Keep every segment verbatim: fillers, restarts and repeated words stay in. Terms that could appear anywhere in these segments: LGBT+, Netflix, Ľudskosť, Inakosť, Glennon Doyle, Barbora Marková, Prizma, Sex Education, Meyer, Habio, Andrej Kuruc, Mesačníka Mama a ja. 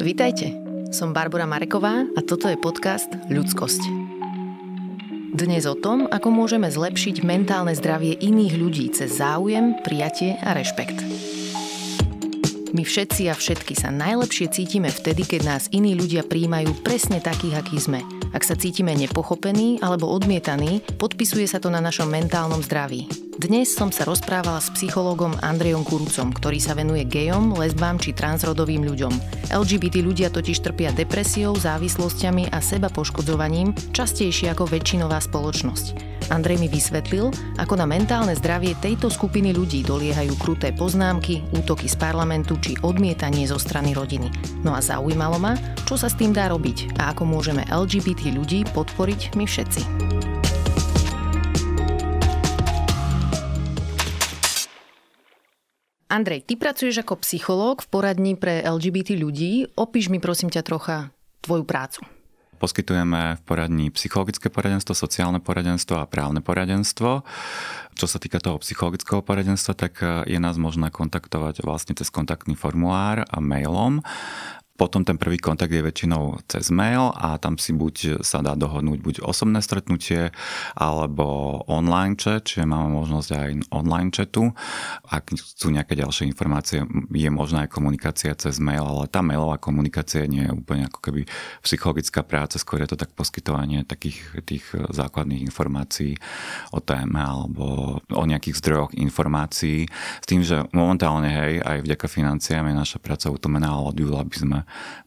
Vítajte, som Barbora Marková a toto je podcast Ľudskosť. Dnes o tom, ako môžeme zlepšiť mentálne zdravie iných ľudí cez záujem, prijatie a rešpekt. My všetci a všetky sa najlepšie cítime vtedy, keď nás iní ľudia prijímajú presne takých, akí sme. Ak sa cítime nepochopení alebo odmietaní, podpisuje sa to na našom mentálnom zdraví. Dnes som sa rozprávala s psychológom Andrejom Kurucom, ktorý sa venuje gejom, lesbám či transrodovým ľuďom. el gé bé té ľudia totiž trpia depresiou, závislosťami a sebapoškodzovaním častejšie ako väčšinová spoločnosť. Andrej mi vysvetlil, ako na mentálne zdravie tejto skupiny ľudí doliehajú kruté poznámky, útoky z parlamentu či odmietanie zo strany rodiny. No a zaujímalo ma, čo sa s tým dá robiť a ako môžeme el gé bé té ľudí podporiť my všetci. Andrej, ty pracuješ ako psychológ v poradni pre el gé bé té ľudí. Opíš mi prosím ťa trocha tvoju prácu. Poskytujeme v poradni psychologické poradenstvo, sociálne poradenstvo a právne poradenstvo. Čo sa týka toho psychologického poradenstva, tak je nás možné kontaktovať vlastne cez kontaktný formulár a mailom. Potom ten prvý kontakt je väčšinou cez mail a tam si buď sa dá dohodnúť buď osobné stretnutie alebo online chat, čiže máme možnosť aj online chatu. Ak sú nejaké ďalšie informácie, je možná aj komunikácia cez mail, ale tá mailová komunikácia nie je úplne ako keby psychologická práca, skôr je to tak poskytovanie takých tých základných informácií o téme alebo o nejakých zdrojoch informácií. S tým, že momentálne hej, aj vďaka financiám je naša práca utlmená, ale od júla by sme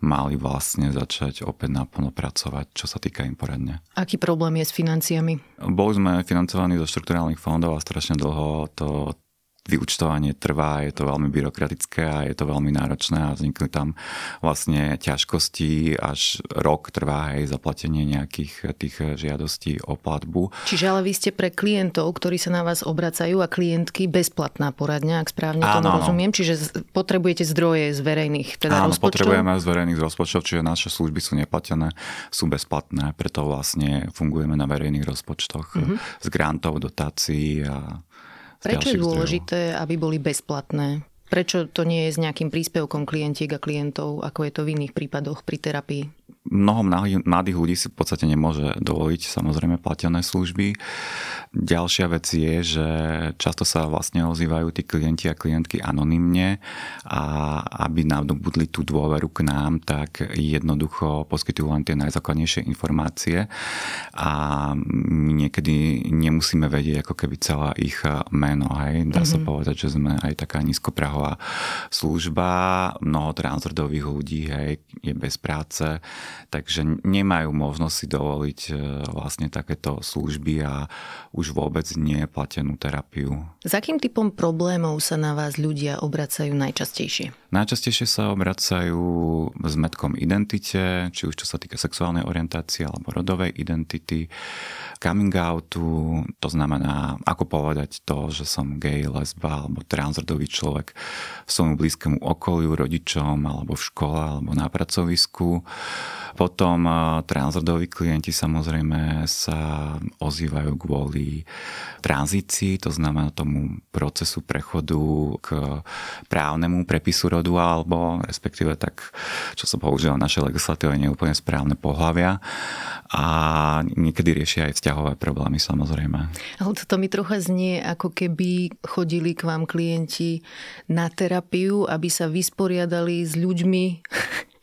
mali vlastne začať opäť naplno pracovať, čo sa týka imporadne. Aký problém je s financiami? Boli sme financovaní zo štrukturálnych fondov a strašne dlho to vyúčtovanie trvá, je to veľmi byrokratické a je to veľmi náročné a vznikli tam vlastne ťažkosti, až rok trvá aj zaplatenie nejakých tých žiadostí o platbu. Čiže ale vy ste pre klientov, ktorí sa na vás obracajú a klientky, bezplatná poradňa, ak správne to rozumiem, čiže potrebujete zdroje z verejných teda áno, rozpočtov? Áno, potrebujeme z verejných rozpočtov, čiže naše služby sú neplatené, sú bezplatné, preto vlastne fungujeme na verejných rozpočtoch mm-hmm. z grantov, dotácií a prečo je dôležité, aby boli bezplatné? Prečo to nie je s nejakým príspevkom klientiek a klientov, ako je to v iných prípadoch pri terapii? Mnoho mladých ľudí si v podstate nemôže dovoliť samozrejme platené služby. Ďalšia vec je, že často sa vlastne ozývajú tí klienti a klientky anonymne a aby nadobudli tú dôveru k nám, tak jednoducho poskytujú len tie najzákladnejšie informácie a niekedy nemusíme vedieť ako keby celá ich meno. Hej. Dá sa mm-hmm. povedať, že sme aj taká nízkoprahová služba. Mnoho transrodových ľudí hej, je bez práce, takže nemajú možnosť si dovoliť vlastne takéto služby a už vôbec nie platenú terapiu. Za akým typom problémov sa na vás ľudia obracajú najčastejšie? Najčastejšie sa obracajú s mätkom identite, či už čo sa týka sexuálnej orientácie alebo rodovej identity, coming outu, to znamená, ako povedať to, že som gay, lesba alebo transrodový človek svojmu blízkému okoliu, rodičom alebo v škole alebo na pracovisku. Potom transrodoví klienti samozrejme sa ozývajú kvôli tranzícii, to znamená tomu procesu prechodu k právnemu prepisu rodu alebo respektíve tak, čo sa používa v našej legislatíve, nie úplne správne pohlavia a niekedy riešia aj vzťahové problémy samozrejme. Ale toto mi trocha znie, ako keby chodili k vám klienti na terapiu, aby sa vysporiadali s ľuďmi,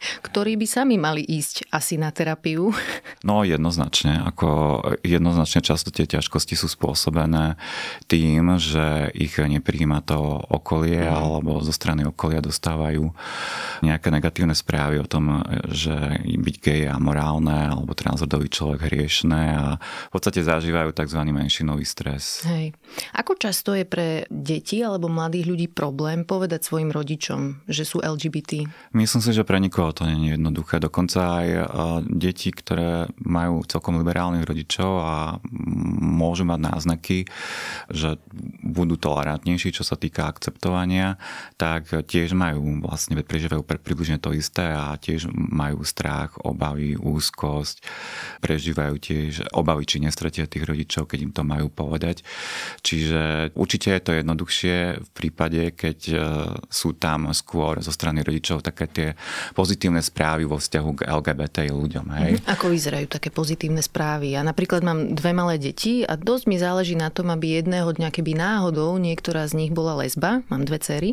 ktorí by sami mali ísť asi na terapiu? No jednoznačne. Ako jednoznačne často tie ťažkosti sú spôsobené tým, že ich neprijíma to okolie mm. alebo zo strany okolia dostávajú nejaké negatívne správy o tom, že byť gej je amorálne alebo transrodový človek hriešne a v podstate zažívajú tzv. Menšinový stres. Hej. Ako často je pre deti alebo mladých ľudí problém povedať svojim rodičom, že sú el gé bé té? Myslím si, že pre nikoho to nie je jednoduché. Dokonca aj deti, ktoré majú celkom liberálnych rodičov a môžu mať náznaky, že budú tolerantnejší, čo sa týka akceptovania, tak tiež majú vlastne prežívajú približne to isté a tiež majú strach, obavy, úzkosť, prežívajú tiež obavy, či nestretia tých rodičov, keď im to majú povedať. Čiže určite je to jednoduchšie v prípade, keď sú tam skôr zo strany rodičov také tie pozitívne správy vo vzťahu k el gé bé té ľuďom. Hej. Ako vyzerajú také pozitívne správy? Ja napríklad mám dve malé deti a dosť mi záleží na tom, aby jedného dňa, keby náhodou niektorá z nich bola lesba, mám dve dcery,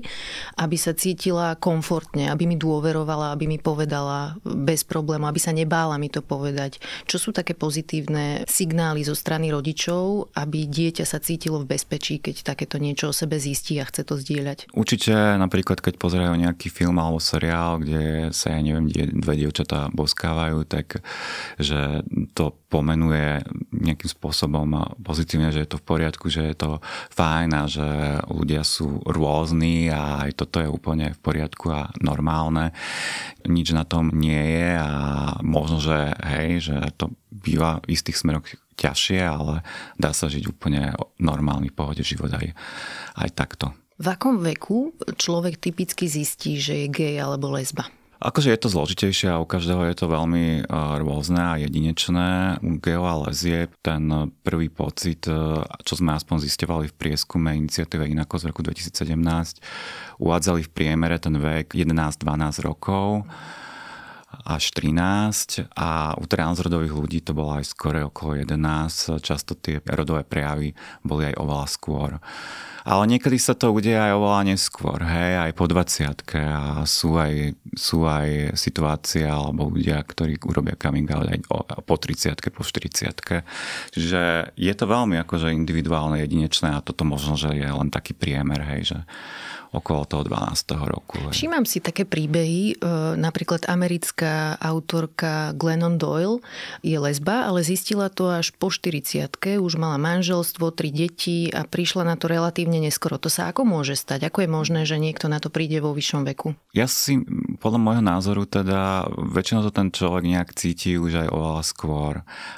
aby sa cítila komfortne, aby mi dôverovala, aby mi povedala bez problému, aby sa nebála mi to povedať. Čo sú také pozitívne signály zo strany rodičov, aby dieťa sa cítilo v bezpečí, keď takéto niečo o sebe zistí a chce to zdieľať? Určite napríklad, keď pozerajú nejaký film alebo seriál, kde sa, ja neviem, dve dievčatá boskávajú, tak že to pomenuje nejakým spôsobom pozitívne, že je to v poriadku, že je to fajn a že ľudia sú rôzni a aj toto je úplne v poriadku a normálne. Nič na tom nie je a možno, že hej, že to býva v istých smeroch ťažšie, ale dá sa žiť úplne normálny pohode život aj, aj takto. V akom veku človek typicky zistí, že je gej alebo lesba? Akože je to zložitejšie a u každého je to veľmi rôzne a jedinečné. U gejov a lesieb ten prvý pocit, čo sme aspoň zisťovali v prieskume iniciatíve Inakosť z roku dvetisícsedemnásť, uvádzali v priemere ten vek jedenásť dvanásť rokov až trinásť a u transrodových ľudí to bolo aj skore okolo jedenásť. Často tie rodové prejavy boli aj oveľa skôr. Ale niekedy sa to udeje aj oveľa neskôr, hej, aj po dvadsiatke a sú aj, sú aj situácie alebo ľudia, ktorí urobia coming out aj po tridsiatke, po štyridsiatke. Čiže je to veľmi akože individuálne, jedinečné a toto možno, že je len taký priemer, hej, že okolo toho dvanásteho roku. Hej. Všímam si také príbehy, napríklad americká autorka Glennon Doyle je lesba, ale zistila to až po štyridsiatke, už mala manželstvo, tri deti a prišla na to relatívne neskoro. To sa ako môže stať? Ako je možné, že niekto na to príde vo vyššom veku? Ja si, podľa môjho názoru, teda väčšinou to ten človek nejak cíti už aj oveľa skôr,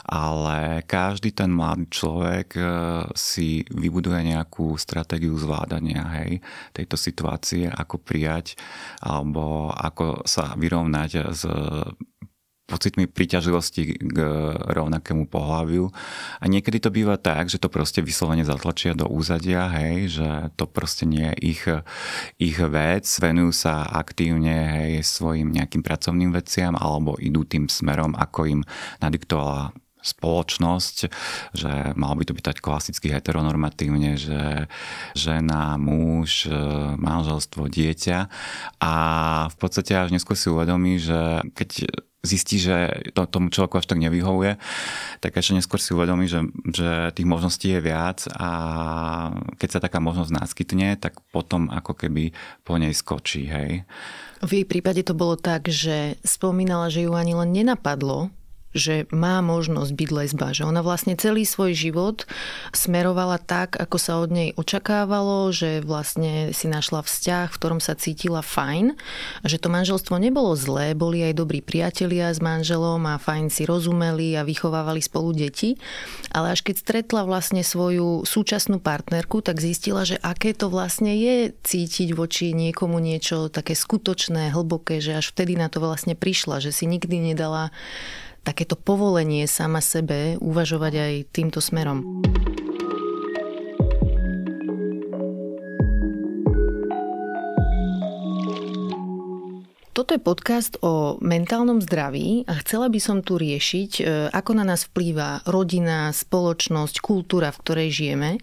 ale každý ten mladý človek si vybuduje nejakú stratégiu zvládania, hej, tejto situácie, ako prijať alebo ako sa vyrovnať s pocitmi príťažlivosti k rovnakému pohlaviu. A niekedy to býva tak, že to proste vyslovene zatlačia do úzadia, hej, že to proste nie je ich, ich vec. Venujú sa aktívne, hej, svojim nejakým pracovným veciam alebo idú tým smerom, ako im nadiktovala spoločnosť, že malo by to byť tak klasicky heteronormatívne, že žena, muž, manželstvo, dieťa. A v podstate až neskôr si uvedomí, že keď zistí, že to, tomu človeku až tak nevyhovuje, tak ešte neskôr si uvedomí, že, že tých možností je viac a keď sa taká možnosť naskytne, tak potom ako keby po nej skočí. Hej. V jej prípade to bolo tak, že spomínala, že ju ani len nenapadlo, že má možnosť byť lesba, že ona vlastne celý svoj život smerovala tak, ako sa od nej očakávalo, že vlastne si našla vzťah, v ktorom sa cítila fajn, že to manželstvo nebolo zlé, boli aj dobrí priatelia s manželom a fajn si rozumeli a vychovávali spolu deti, ale až keď stretla vlastne svoju súčasnú partnerku, tak zistila, že aké to vlastne je cítiť voči niekomu niečo také skutočné, hlboké, že až vtedy na to vlastne prišla, že si nikdy nedala takéto povolenie sama sebe uvažovať aj týmto smerom. Toto je podcast o mentálnom zdraví a chcela by som tu riešiť, ako na nás vplýva rodina, spoločnosť, kultúra, v ktorej žijeme.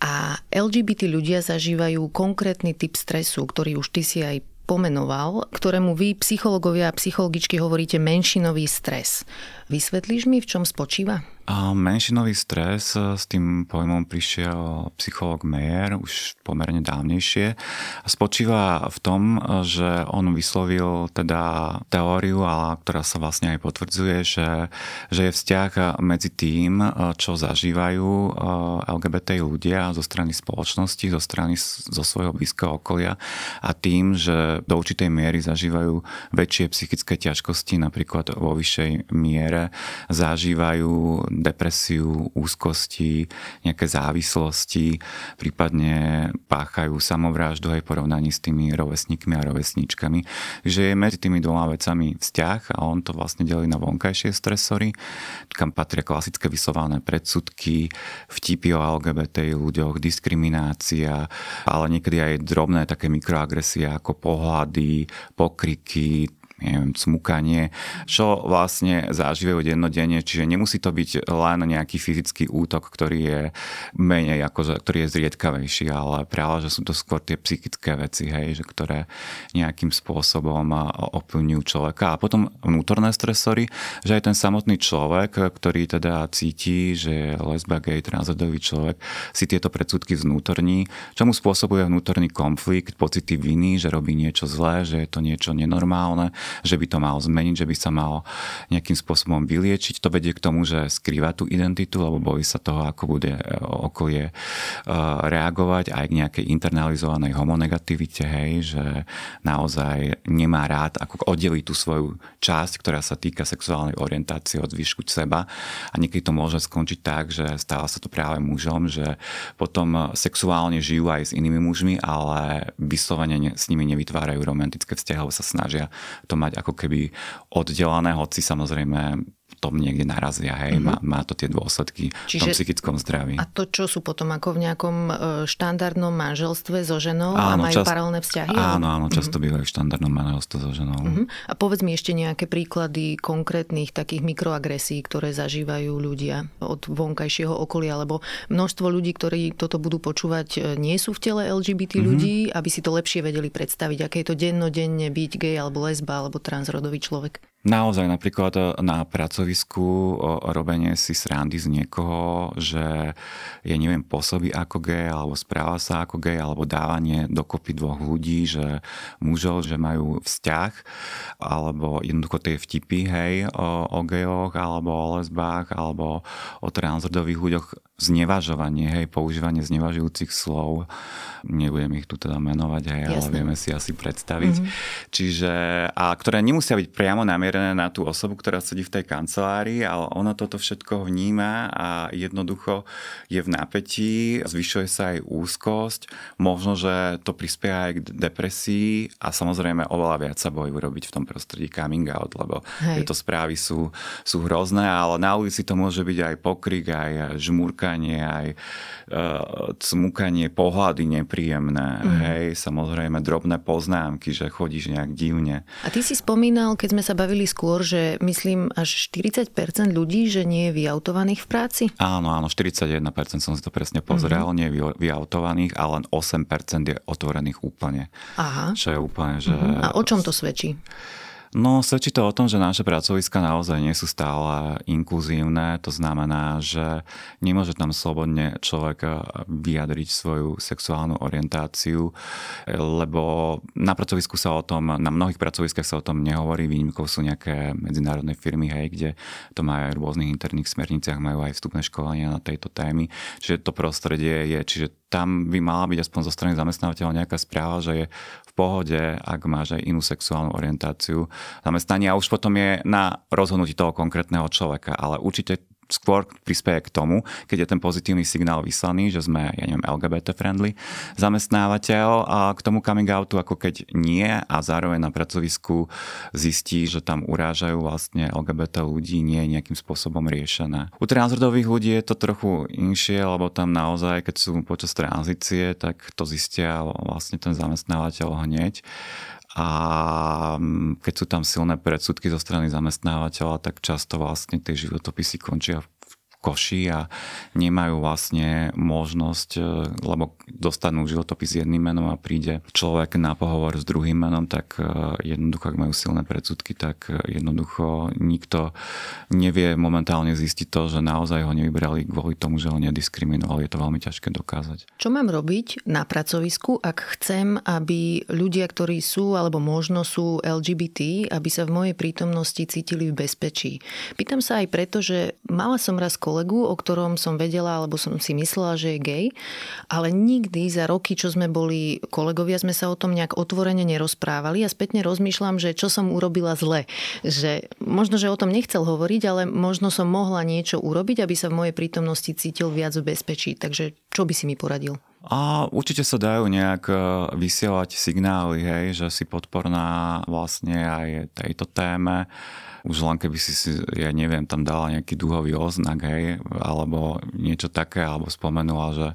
A el gé bé té ľudia zažívajú konkrétny typ stresu, ktorý už ty si aj pomenoval, ktorému vy, psychológovia a psychologičky, hovoríte menšinový stres. Vysvetlíš mi, v čom spočíva? A menšinový stres, s tým pojmom prišiel psychológ Meyer už pomerne dávnejšie. Spočíva v tom, že on vyslovil teda teóriu, ale ktorá sa vlastne aj potvrdzuje, že, že je vzťah medzi tým, čo zažívajú el gé bé té ľudia zo strany spoločnosti, zo strany zo svojho blízkeho okolia a tým, že do určitej miery zažívajú väčšie psychické ťažkosti, napríklad vo vyššej miere zažívajú depresiu, úzkosti, nejaké závislosti, prípadne páchajú samovráždu aj porovnaní s tými rovesníkmi a rovesníčkami. Že je medzi tými dvoma vecami vzťah a on to vlastne delí na vonkajšie stresory, kam patria klasické vyslovené predsudky, vtipy o el gé bé té ľuďoch, diskriminácia, ale niekedy aj drobné také mikroagresie ako pohľady, pokriky, neviem, cmukanie, čo vlastne zažívajú dennodenne, čiže nemusí to byť len nejaký fyzický útok, ktorý je menej, ako, ktorý je zriedkavejší, ale práve, že sú to skôr tie psychické veci, hej, že ktoré nejakým spôsobom ovplyvňujú človeka. A potom vnútorné stresory, že aj ten samotný človek, ktorý teda cíti, že je lesba, gej, transrodový človek, si tieto predsudky vnútorní, čo mu spôsobuje vnútorný konflikt, pocity viny, že robí niečo zlé, že je to niečo nenormálne, že by to mal zmeniť, že by sa mal nejakým spôsobom vyliečiť. To vedie k tomu, že skrýva tú identitu, lebo bojí sa toho, ako bude okolie reagovať, aj k nejakej internalizovanej homonegativite, hej, že naozaj nemá rád, ako oddeliť tú svoju časť, ktorá sa týka sexuálnej orientácie od zvyšku seba. A niekedy to môže skončiť tak, že stáva sa to práve mužom, že potom sexuálne žijú aj s inými mužmi, ale vyslovene s nimi nevytvárajú romantické vzťahy, lebo sa snažia to mať ako keby oddelené, hoci samozrejme to niekde narazia, hej, mm-hmm. má, má to tie dôsledky čiže v tom psychickom zdraví. A to, čo sú potom ako v nejakom štandardnom manželstve so ženou áno, a majú čas, paralelné vzťahy? Áno, áno, často mm-hmm. bývajú v štandardnom manželstve so ženou. Mm-hmm. A povedz mi ešte nejaké príklady konkrétnych takých mikroagresí, ktoré zažívajú ľudia od vonkajšieho okolia, lebo množstvo ľudí, ktorí toto budú počúvať, nie sú v tele el gé bé té mm-hmm. ľudí, aby si to lepšie vedeli predstaviť, aké je to dennodenne byť gej alebo lesba alebo transrodový človek. Naozaj napríklad na pracovisku robenie si srandy z niekoho, že ja neviem, pôsobí ako gej, alebo správa sa ako gej, alebo dávanie dokopy dvoch ľudí, že mužov, že majú vzťah, alebo jednoducho tie vtipy, hej, o, o gejoch, alebo o lesbách, alebo o transrodových ľuďoch, znevažovanie, hej, používanie znevažujúcich slov. Nebudem ich tu teda menovať, hej, ale vieme si asi predstaviť. Mm-hmm. Čiže, a ktoré nemusia byť priamo namierené na tú osobu, ktorá sedí v tej kancelárii, ale ona toto všetko vníma a jednoducho je v napätí, zvyšuje sa aj úzkosť, možno, že to prispieva aj k depresii a samozrejme oveľa viac sa bojí urobiť v tom prostredí coming out, lebo hej. tieto správy sú, sú hrozné, ale na ulici to môže byť aj pokrik, aj žmúrka, aj e, cmukanie, pohľady nepríjemné, mm. hej, samozrejme drobné poznámky, že chodíš nejak divne. A ty si spomínal, keď sme sa bavili skôr, že myslím až štyridsať percent ľudí, že nie je vyautovaných v práci? Áno, áno, štyridsaťjeden percent som si to presne pozrel, mm-hmm. nie je vyautovaných a len osem percent je otvorených úplne. Aha. Čo je úplne, že... Mm-hmm. A o čom to svedčí? No, svedčí to o tom, že naše pracoviska naozaj nie sú stále inkluzívne. To znamená, že nemôže tam slobodne človek vyjadriť svoju sexuálnu orientáciu, lebo na pracovisku sa o tom, na mnohých pracoviskách sa o tom nehovorí. Výnimkou sú nejaké medzinárodné firmy, hej, kde to má aj v rôznych interných smerniciach, majú aj vstupné školenia na tejto témy. Čiže to prostredie je, čiže tam by mala byť aspoň zo strany zamestnávateľa nejaká správa, že je v pohode, ak máš aj inú sexuálnu orientáciu zamestnania a už potom je na rozhodnutí toho konkrétneho človeka, ale určite skôr prispieje k tomu, keď je ten pozitívny signál vyslaný, že sme, ja neviem, el gé bé té friendly zamestnávateľ a k tomu coming outu, ako keď nie a zároveň na pracovisku zistí, že tam urážajú vlastne el gé bé té ľudí, nie je nejakým spôsobom riešené. U transrodových ľudí je to trochu inšie, lebo tam naozaj, keď sú počas tranzície, tak to zistia vlastne ten zamestnávateľ hneď. A keď sú tam silné predsudky zo strany zamestnávateľa, tak často vlastne tie životopisy končia v koši a nemajú vlastne možnosť, lebo dostanú životopis jedným menom a príde človek na pohovor s druhým menom, tak jednoducho, ak majú silné predsudky, tak jednoducho nikto nevie momentálne zistiť to, že naozaj ho nevybrali kvôli tomu, že ho nediskriminovali. Je to veľmi ťažké dokázať. Čo mám robiť na pracovisku, ak chcem, aby ľudia, ktorí sú alebo možno sú el gé bé té, aby sa v mojej prítomnosti cítili v bezpečí? Pýtam sa aj preto, že mala som raz kolegu, o ktorom som vedela, alebo som si myslela, že je gej, ale nikdy za roky, čo sme boli kolegovia, sme sa o tom nejak otvorene nerozprávali a spätne rozmýšľam, že čo som urobila zle. Že možno, že o tom nechcel hovoriť, ale možno som mohla niečo urobiť, aby sa v mojej prítomnosti cítil viac v bezpečí. Takže čo by si mi poradil? A určite sa dajú nejak vysielať signály, hej, že si podporná vlastne aj tejto téme. Už len keby si, ja neviem, tam dala nejaký dúhový oznak, hej, alebo niečo také, alebo spomenula, že,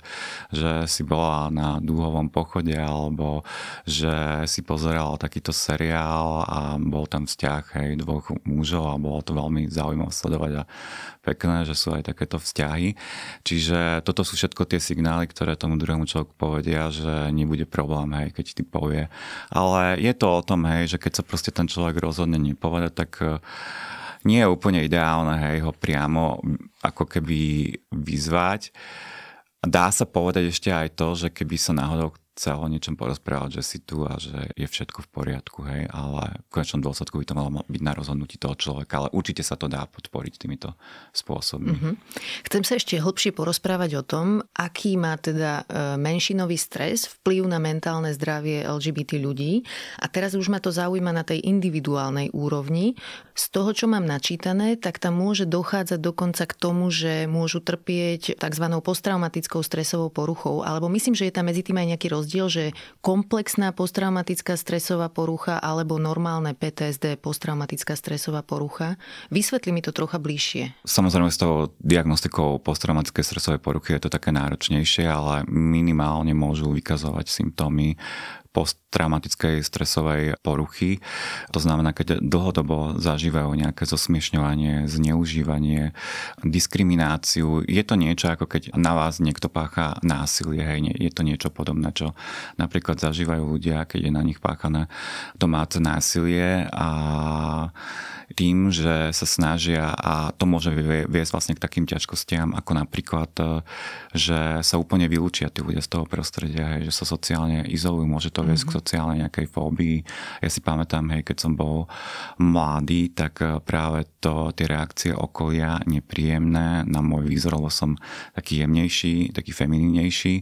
že si bola na dúhovom pochode, alebo že si pozerala takýto seriál a bol tam vzťah, hej, dvoch mužov a bolo to veľmi zaujímavé sledovať a pekné, že sú aj takéto vzťahy. Čiže toto sú všetko tie signály, ktoré tomu druhému človeku povedia, že nebude problém, hej, keď ti povie. Ale je to o tom, hej, že keď sa proste ten človek rozhodne nepovedať, tak nie je úplne ideálne, hej, ho priamo ako keby vyzvať. Dá sa povedať ešte aj to, že keby sa náhodou chcel o niečom porozprávať, že si tu a že je všetko v poriadku, hej, ale v konečnom dôsledku by to malo byť na rozhodnutí toho človeka, ale určite sa to dá podporiť týmito spôsobmi. Mm-hmm. Chcem sa ešte hlbšie porozprávať o tom, aký má teda menšinový stres vplyv na mentálne zdravie el gé bé té ľudí a teraz už ma to zaujíma na tej individuálnej úrovni. Z toho, čo mám načítané, tak tam môže dochádzať dokonca k tomu, že môžu trpieť tzv. Posttraumatickou stresovou poruchou, alebo myslím, že je tam medzi tým aj nejaký rozdiel, že komplexná posttraumatická stresová porucha alebo normálne pé té es dé posttraumatická stresová porucha. Vysvetli mi to trocha bližšie. Samozrejme s tou diagnostikou posttraumatickej stresovej poruchy je to také náročnejšie, ale minimálne môžu vykazovať symptómy posttraumatickej stresovej poruchy. To znamená, keď dlhodobo zažívajú nejaké zosmiešňovanie, zneužívanie, diskrimináciu. Je to niečo, ako keď na vás niekto pácha násilie. Hej. Je to niečo podobné, čo napríklad zažívajú ľudia, keď je na nich páchané domáce násilie a tým, že sa snažia a to môže viesť vlastne k takým ťažkostiam, ako napríklad, že sa úplne vylúčia tí ľudia z toho prostredia, hej, že sa sociálne izolujú, môže to viesť mm-hmm. k sociálnej nejakej fóbii. Ja si pamätám, hej, keď som bol mladý, tak práve to, tie reakcie okolia nepríjemné na môj výzor, lebo som taký jemnejší, taký feminínejší,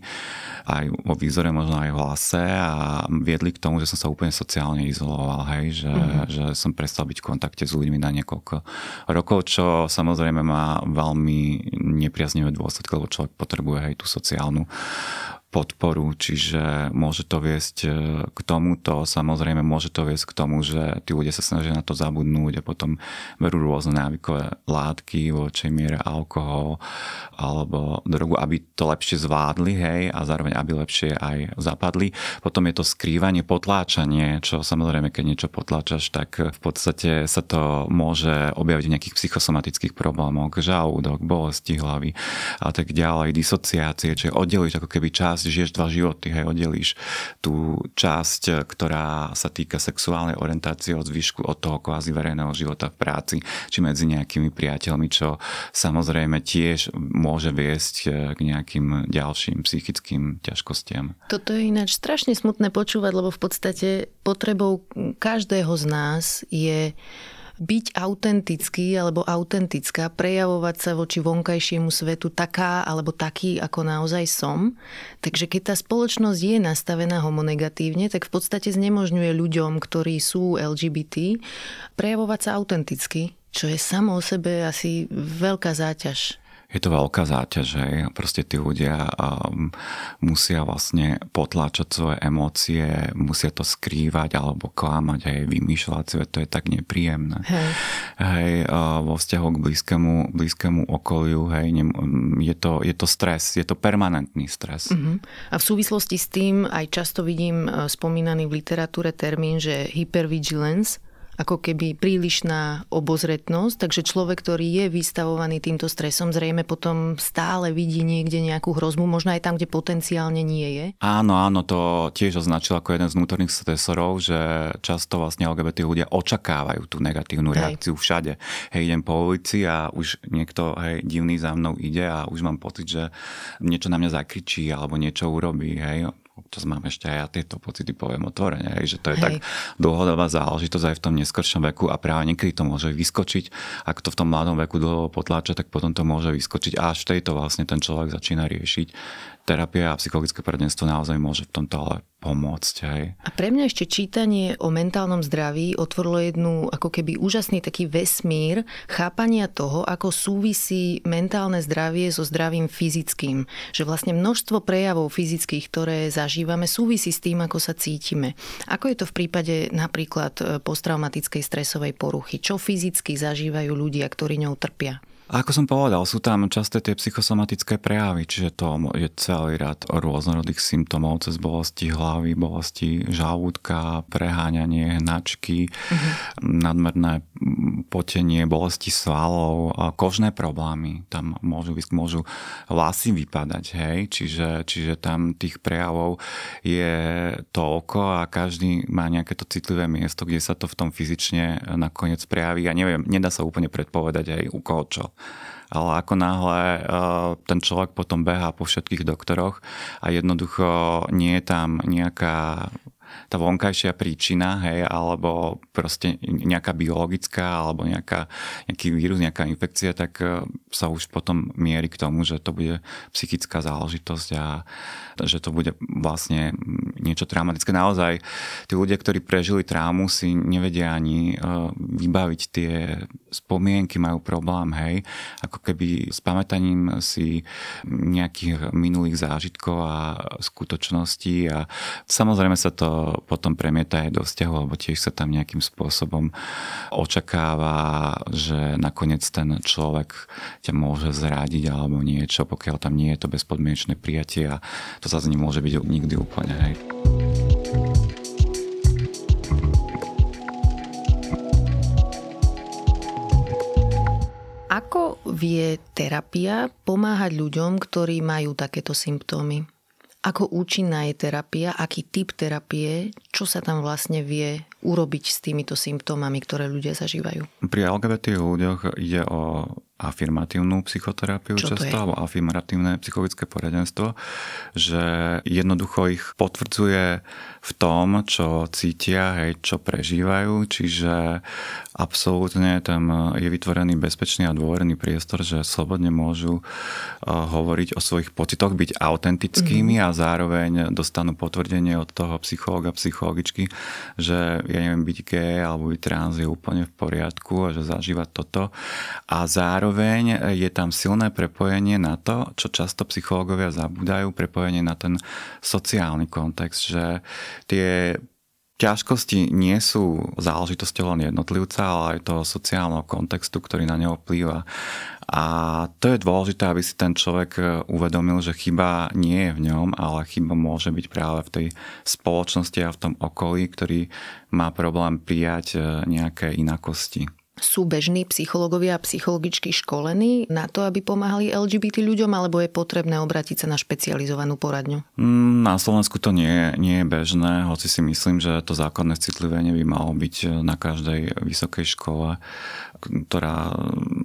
aj vo výzore možno aj v hlase a viedli k tomu, že som sa úplne sociálne izoloval, hej, že, mm-hmm. že som prestal byť v kontakte s ľuďmi na niekoľko rokov, čo samozrejme má veľmi nepriaznivé dôsledky, lebo človek potrebuje aj tú sociálnu podporu, čiže môže to viesť k tomuto, samozrejme môže to viesť k tomu, že tí ľudia sa snažia na to zabudnúť a potom berú rôzne návykové látky, vo určitej miere alkohol alebo drogu, aby to lepšie zvládli, hej, a zároveň aby lepšie aj zapadli. Potom je to skrývanie, potláčanie, čo samozrejme, keď niečo potláčaš, tak v podstate sa to môže objaviť v nejakých psychosomatických problémoch, žalúdok, bolesti hlavy a tak ďalej, disociácie, čiže oddelíš ako keby čas žiješ dva životy, hej, oddelíš tú časť, ktorá sa týka sexuálnej orientácie od zvyšku, od toho kvázi verejného života v práci, či medzi nejakými priateľmi, čo samozrejme tiež môže viesť k nejakým ďalším psychickým ťažkostiam. Toto je ináč strašne smutné počúvať, lebo v podstate potrebou každého z nás je byť autentický alebo autentická, prejavovať sa voči vonkajšiemu svetu taká alebo taký, ako naozaj som. Takže keď tá spoločnosť je nastavená homonegatívne, tak v podstate znemožňuje ľuďom, ktorí sú el gé bé té, prejavovať sa autenticky, čo je samo o sebe asi veľká záťaž. Je to veľká záťaž, hej. Proste tí ľudia um, musia vlastne potláčať svoje emócie, musia to skrývať alebo klamať, hej, vymýšľať si, to je tak nepríjemné. Hej, hej uh, vo vzťahu k blízkému, blízkému okoliu, hej, ne, um, je, to, je to stres, je to permanentný stres. Uh-huh. A v súvislosti s tým aj často vidím uh, spomínaný v literatúre termín, že hypervigilance, ako keby prílišná obozretnosť, takže človek, ktorý je vystavovaný týmto stresom, zrejme potom stále vidí niekde nejakú hrozbu, možno aj tam, kde potenciálne nie je. Áno, áno, to tiež označil ako jeden z vnútorných stresorov, že často vlastne el gé bé té ľudia očakávajú tú negatívnu reakciu hej. všade. Hej, idem po ulici a už niekto hej, divný za mnou ide a už mám pocit, že niečo na mňa zakričí alebo niečo urobí, hej. Občas mám ešte aj ja tieto pocity, poviem otvorene, že to je Hej. tak dlhodobá záležitosť aj v tom neskoršom veku a práve niekedy to môže vyskočiť. Ak to v tom mladom veku dlho potláča, tak potom to môže vyskočiť a až v tejto vlastne ten človek začína riešiť. Terapia a psychologické poradenstvo naozaj môže v tomto ale pomôcť. Hej. A pre mňa ešte čítanie o mentálnom zdraví otvorilo jednu ako keby úžasný taký vesmír chápania toho, ako súvisí mentálne zdravie so zdravím fyzickým. Že vlastne množstvo prejavov fyzických, ktoré zažívame, súvisí s tým, ako sa cítime. Ako je to v prípade napríklad posttraumatickej stresovej poruchy? Čo fyzicky zažívajú ľudia, ktorí ňou trpia? A ako som povedal, sú tam časté tie psychosomatické prejavy, čiže to je celý rad rôznorodých symptómov cez bolesti hlavy, bolesti žalúdka, preháňanie, hnačky, uh-huh. nadmerné potenie, bolesti svalov, kožné problémy. Tam môžu, môžu vlasy vypadať, hej? Čiže, čiže tam tých prejavov je toľko a každý má nejaké to citlivé miesto, kde sa to v tom fyzične nakoniec prejaví. Ja neviem, nedá sa úplne predpovedať aj u koho čo. Ale ako náhle ten človek potom behá po všetkých doktoroch a jednoducho nie je tam nejaká tá vonkajšia príčina, hej, alebo proste nejaká biologická alebo nejaká, nejaký vírus, nejaká infekcia, tak sa už potom mierí k tomu, že to bude psychická záležitosť a že to bude vlastne niečo traumatické. Naozaj, tí ľudia, ktorí prežili traumu, si nevedia ani vybaviť tie spomienky, majú problém, hej, ako keby s pamätaním si nejakých minulých zážitkov a skutočností a samozrejme sa to potom premieta aj do vzťahu, alebo tiež sa tam nejakým spôsobom očakáva, že nakoniec ten človek ťa môže zradiť alebo niečo, pokiaľ tam nie je to bezpodmienečné prijatie a to sa z ním môže byť nikdy úplne. Hej. Ako vie terapia pomáhať ľuďom, ktorí majú takéto symptómy? Ako účinná je terapia, aký typ terapie, čo sa tam vlastne vie urobiť s týmito symptómami, ktoré ľudia zažívajú? Pri el gé bé té ľuďoch ide o afirmatívnu psychoterapiu čo často, alebo afirmatívne psychologické poradenstvo, že jednoducho ich potvrdzuje v tom, čo cítia, hej, čo prežívajú, čiže absolútne tam je vytvorený bezpečný a dôverný priestor, že slobodne môžu hovoriť o svojich pocitoch, byť autentickými mm. a zároveň dostanú potvrdenie od toho psychologa, psychologičky, že ja neviem, byť gay alebo byť trans je úplne v poriadku a že zažíva toto a zároveň Zároveň je tam silné prepojenie na to, čo často psychológovia zabúdajú, prepojenie na ten sociálny kontext, že tie ťažkosti nie sú záležitosťou len jednotlivca, ale aj toho sociálneho kontextu, ktorý na neho vplýva. A to je dôležité, aby si ten človek uvedomil, že chyba nie je v ňom, ale chyba môže byť práve v tej spoločnosti a v tom okolí, ktorý má problém prijať nejaké inakosti. Sú bežní psychológovia a psychologičky školení na to, aby pomáhali el gé bé té ľuďom, alebo je potrebné obrátiť sa na špecializovanú poradňu? Na Slovensku to nie je, nie je bežné, hoci si myslím, že to základné citlivenie by malo byť na každej vysokej škole, ktorá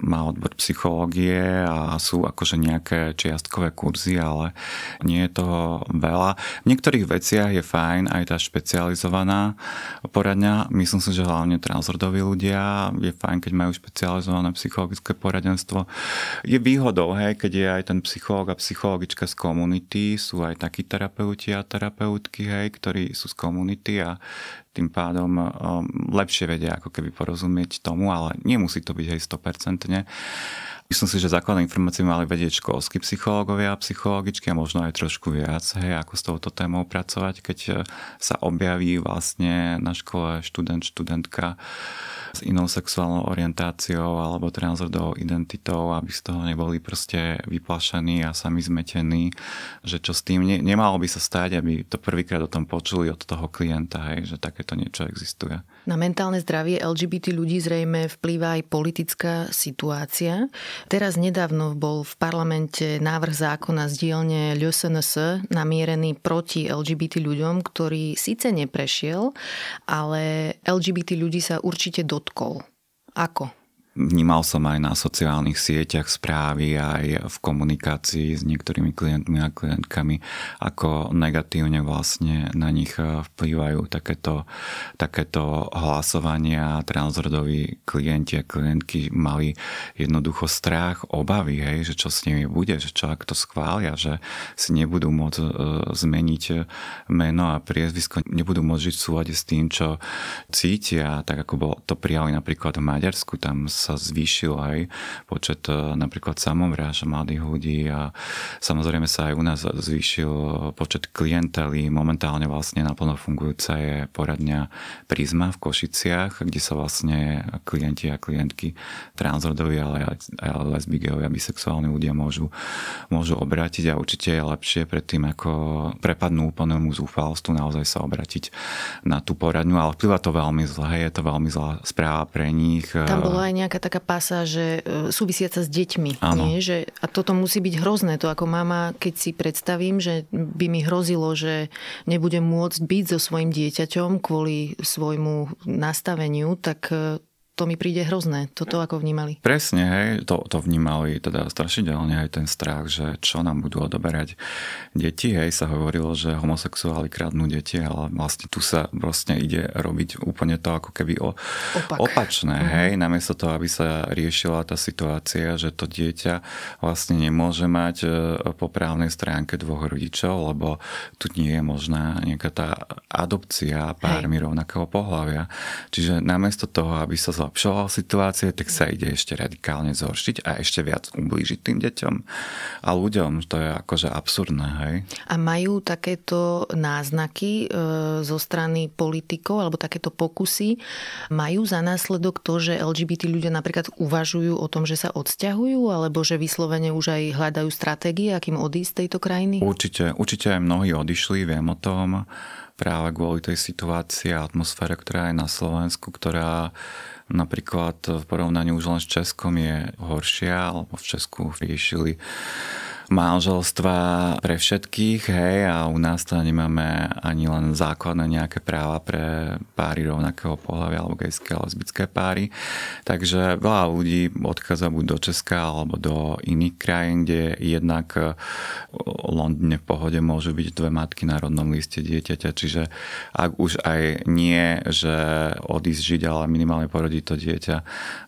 má odbor psychológie a sú akože nejaké čiastkové kurzy, ale nie je toho veľa. V niektorých veciach je fajn aj tá špecializovaná poradňa. Myslím si, že hlavne transrodoví ľudia je fajn, keď majú špecializované psychologické poradenstvo. Je výhodou, hej, keď je aj ten psychológ a psychologička z komunity, sú aj takí terapeuti a terapeutky, hej, ktorí sú z komunity a tým pádom um, lepšie vedia ako keby porozumieť tomu, ale nemusí to byť aj sto percent. Myslím si, že základné informácie mali vedieť školskí psychológovia a psychologičky a možno aj trošku viac, hej, ako s touto témou pracovať, keď sa objaví vlastne na škole študent, študentka s inou sexuálnou orientáciou alebo transrodovou identitou, aby z toho neboli proste vyplašení a sami zmetení, že čo s tým ne, nemalo by sa stať, aby to prvýkrát o tom počuli od toho klienta, hej, že takéto niečo existuje. Na mentálne zdravie el gé bé té ľudí zrejme vplýva aj politická situácia. Teraz nedávno bol v parlamente návrh zákona z dielne el es en es namierený proti el gé bé té ľuďom, ktorý síce neprešiel, ale el gé bé té ľudí sa určite dotkol. Ako? Vnímal som aj na sociálnych sieťach správy, aj v komunikácii s niektorými klientmi a klientkami, ako negatívne vlastne na nich vplývajú takéto, takéto hlasovania. Transrodoví klienti a klientky mali jednoducho strach, obavy, hej, že čo s nimi bude, že čo ak to schvália, že si nebudú môcť zmeniť meno a priezvisko, nebudú môcť žiť v súlade s tým, čo cítia, tak ako to prijali napríklad v Maďarsku, tam sa zvýšil aj počet napríklad samovráž mladých ľudí a samozrejme sa aj u nás zvýšil počet klientely. Momentálne vlastne naplno fungujúca je poradňa Prizma v Košiciach, kde sa vlastne klienti a klientky transrodoví, ale aj lesbigeoví a bisexuálni ľudia môžu, môžu obrátiť a určite je lepšie pred tým, ako prepadnú úplnému zúfalstvu, naozaj sa obrátiť na tú poradňu, ale vplyva to veľmi zle, je to veľmi zlá správa pre nich. Tam bola aj nejaká taká pasáž súvisiaca s deťmi. Nie? Že, a toto musí byť hrozné. To ako mama, keď si predstavím, že by mi hrozilo, že nebudem môcť byť so svojím dieťaťom kvôli svojmu nastaveniu, tak to mi príde hrozné. Toto ako vnímali? Presne, hej, to, to vnímali teda strašidelne, aj ten strach, že čo nám budú odoberať deti, hej, sa hovorilo, že homosexuáli kradnú deti, ale vlastne tu sa proste ide robiť úplne to ako keby o, Opak. opačné, mhm. hej, namiesto toho, aby sa riešila tá situácia, že to dieťa vlastne nemôže mať po právnej stránke dvoch rodičov, lebo tu nie je možná nejaká tá adopcia pármi rovnakého pohlavia. Čiže namiesto toho, aby sa zlepšovala situácia, tak sa ide ešte radikálne zhoršiť a ešte viac ublížiť tým deťom a ľuďom. To je akože absurdné, hej. A majú takéto náznaky e, zo strany politikov, alebo takéto pokusy, majú za následok to, že el gé bé té ľudia napríklad uvažujú o tom, že sa odsťahujú, alebo že vyslovene už aj hľadajú stratégie, akým odísť z tejto krajiny? Určite, určite aj mnohí odišli, viem o tom, práve kvôli tej situácii a atmosfére, ktorá je na Slovensku, ktorá napríklad v porovnaní už len s Českom je horšia, lebo v Česku riešili manželstva pre všetkých, hej, a u nás tam nemáme ani len základné nejaké práva pre páry rovnakého pohlavia alebo gejské a lesbické páry. Takže veľa ľudí odchádza buď do Česka alebo do iných krajín, kde jednak v Londýne v pohode môžu byť dve matky na rodnom liste dieťaťa, čiže ak už aj nie, že odísť žiť, ale minimálne porodiť to dieťa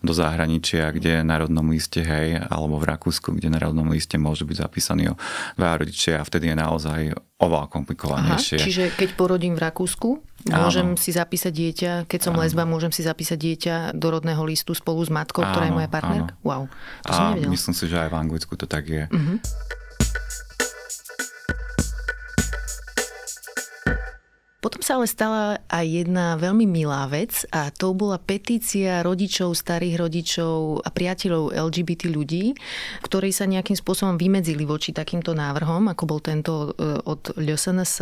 do zahraničia, kde na rodnom liste, hej, alebo v Rakúsku, kde na rodnom liste môžu byť zapísaný o dva rodičia a vtedy je naozaj oveľa komplikovanejšie. Aha, čiže keď porodím v Rakúsku, môžem Áno. si zapísať dieťa, keď som Áno. lesba, môžem si zapísať dieťa do rodného listu spolu s matkou, Áno, ktorá je moja partnerka? Áno. Wow, to som nevedela. Myslím si, že aj v Anglicku to tak je. Uh-huh. Potom sa ale stala aj jedna veľmi milá vec a to bola petícia rodičov, starých rodičov a priateľov el gé bé té ľudí, ktorí sa nejakým spôsobom vymedzili voči takýmto návrhom, ako bol tento od el es en es.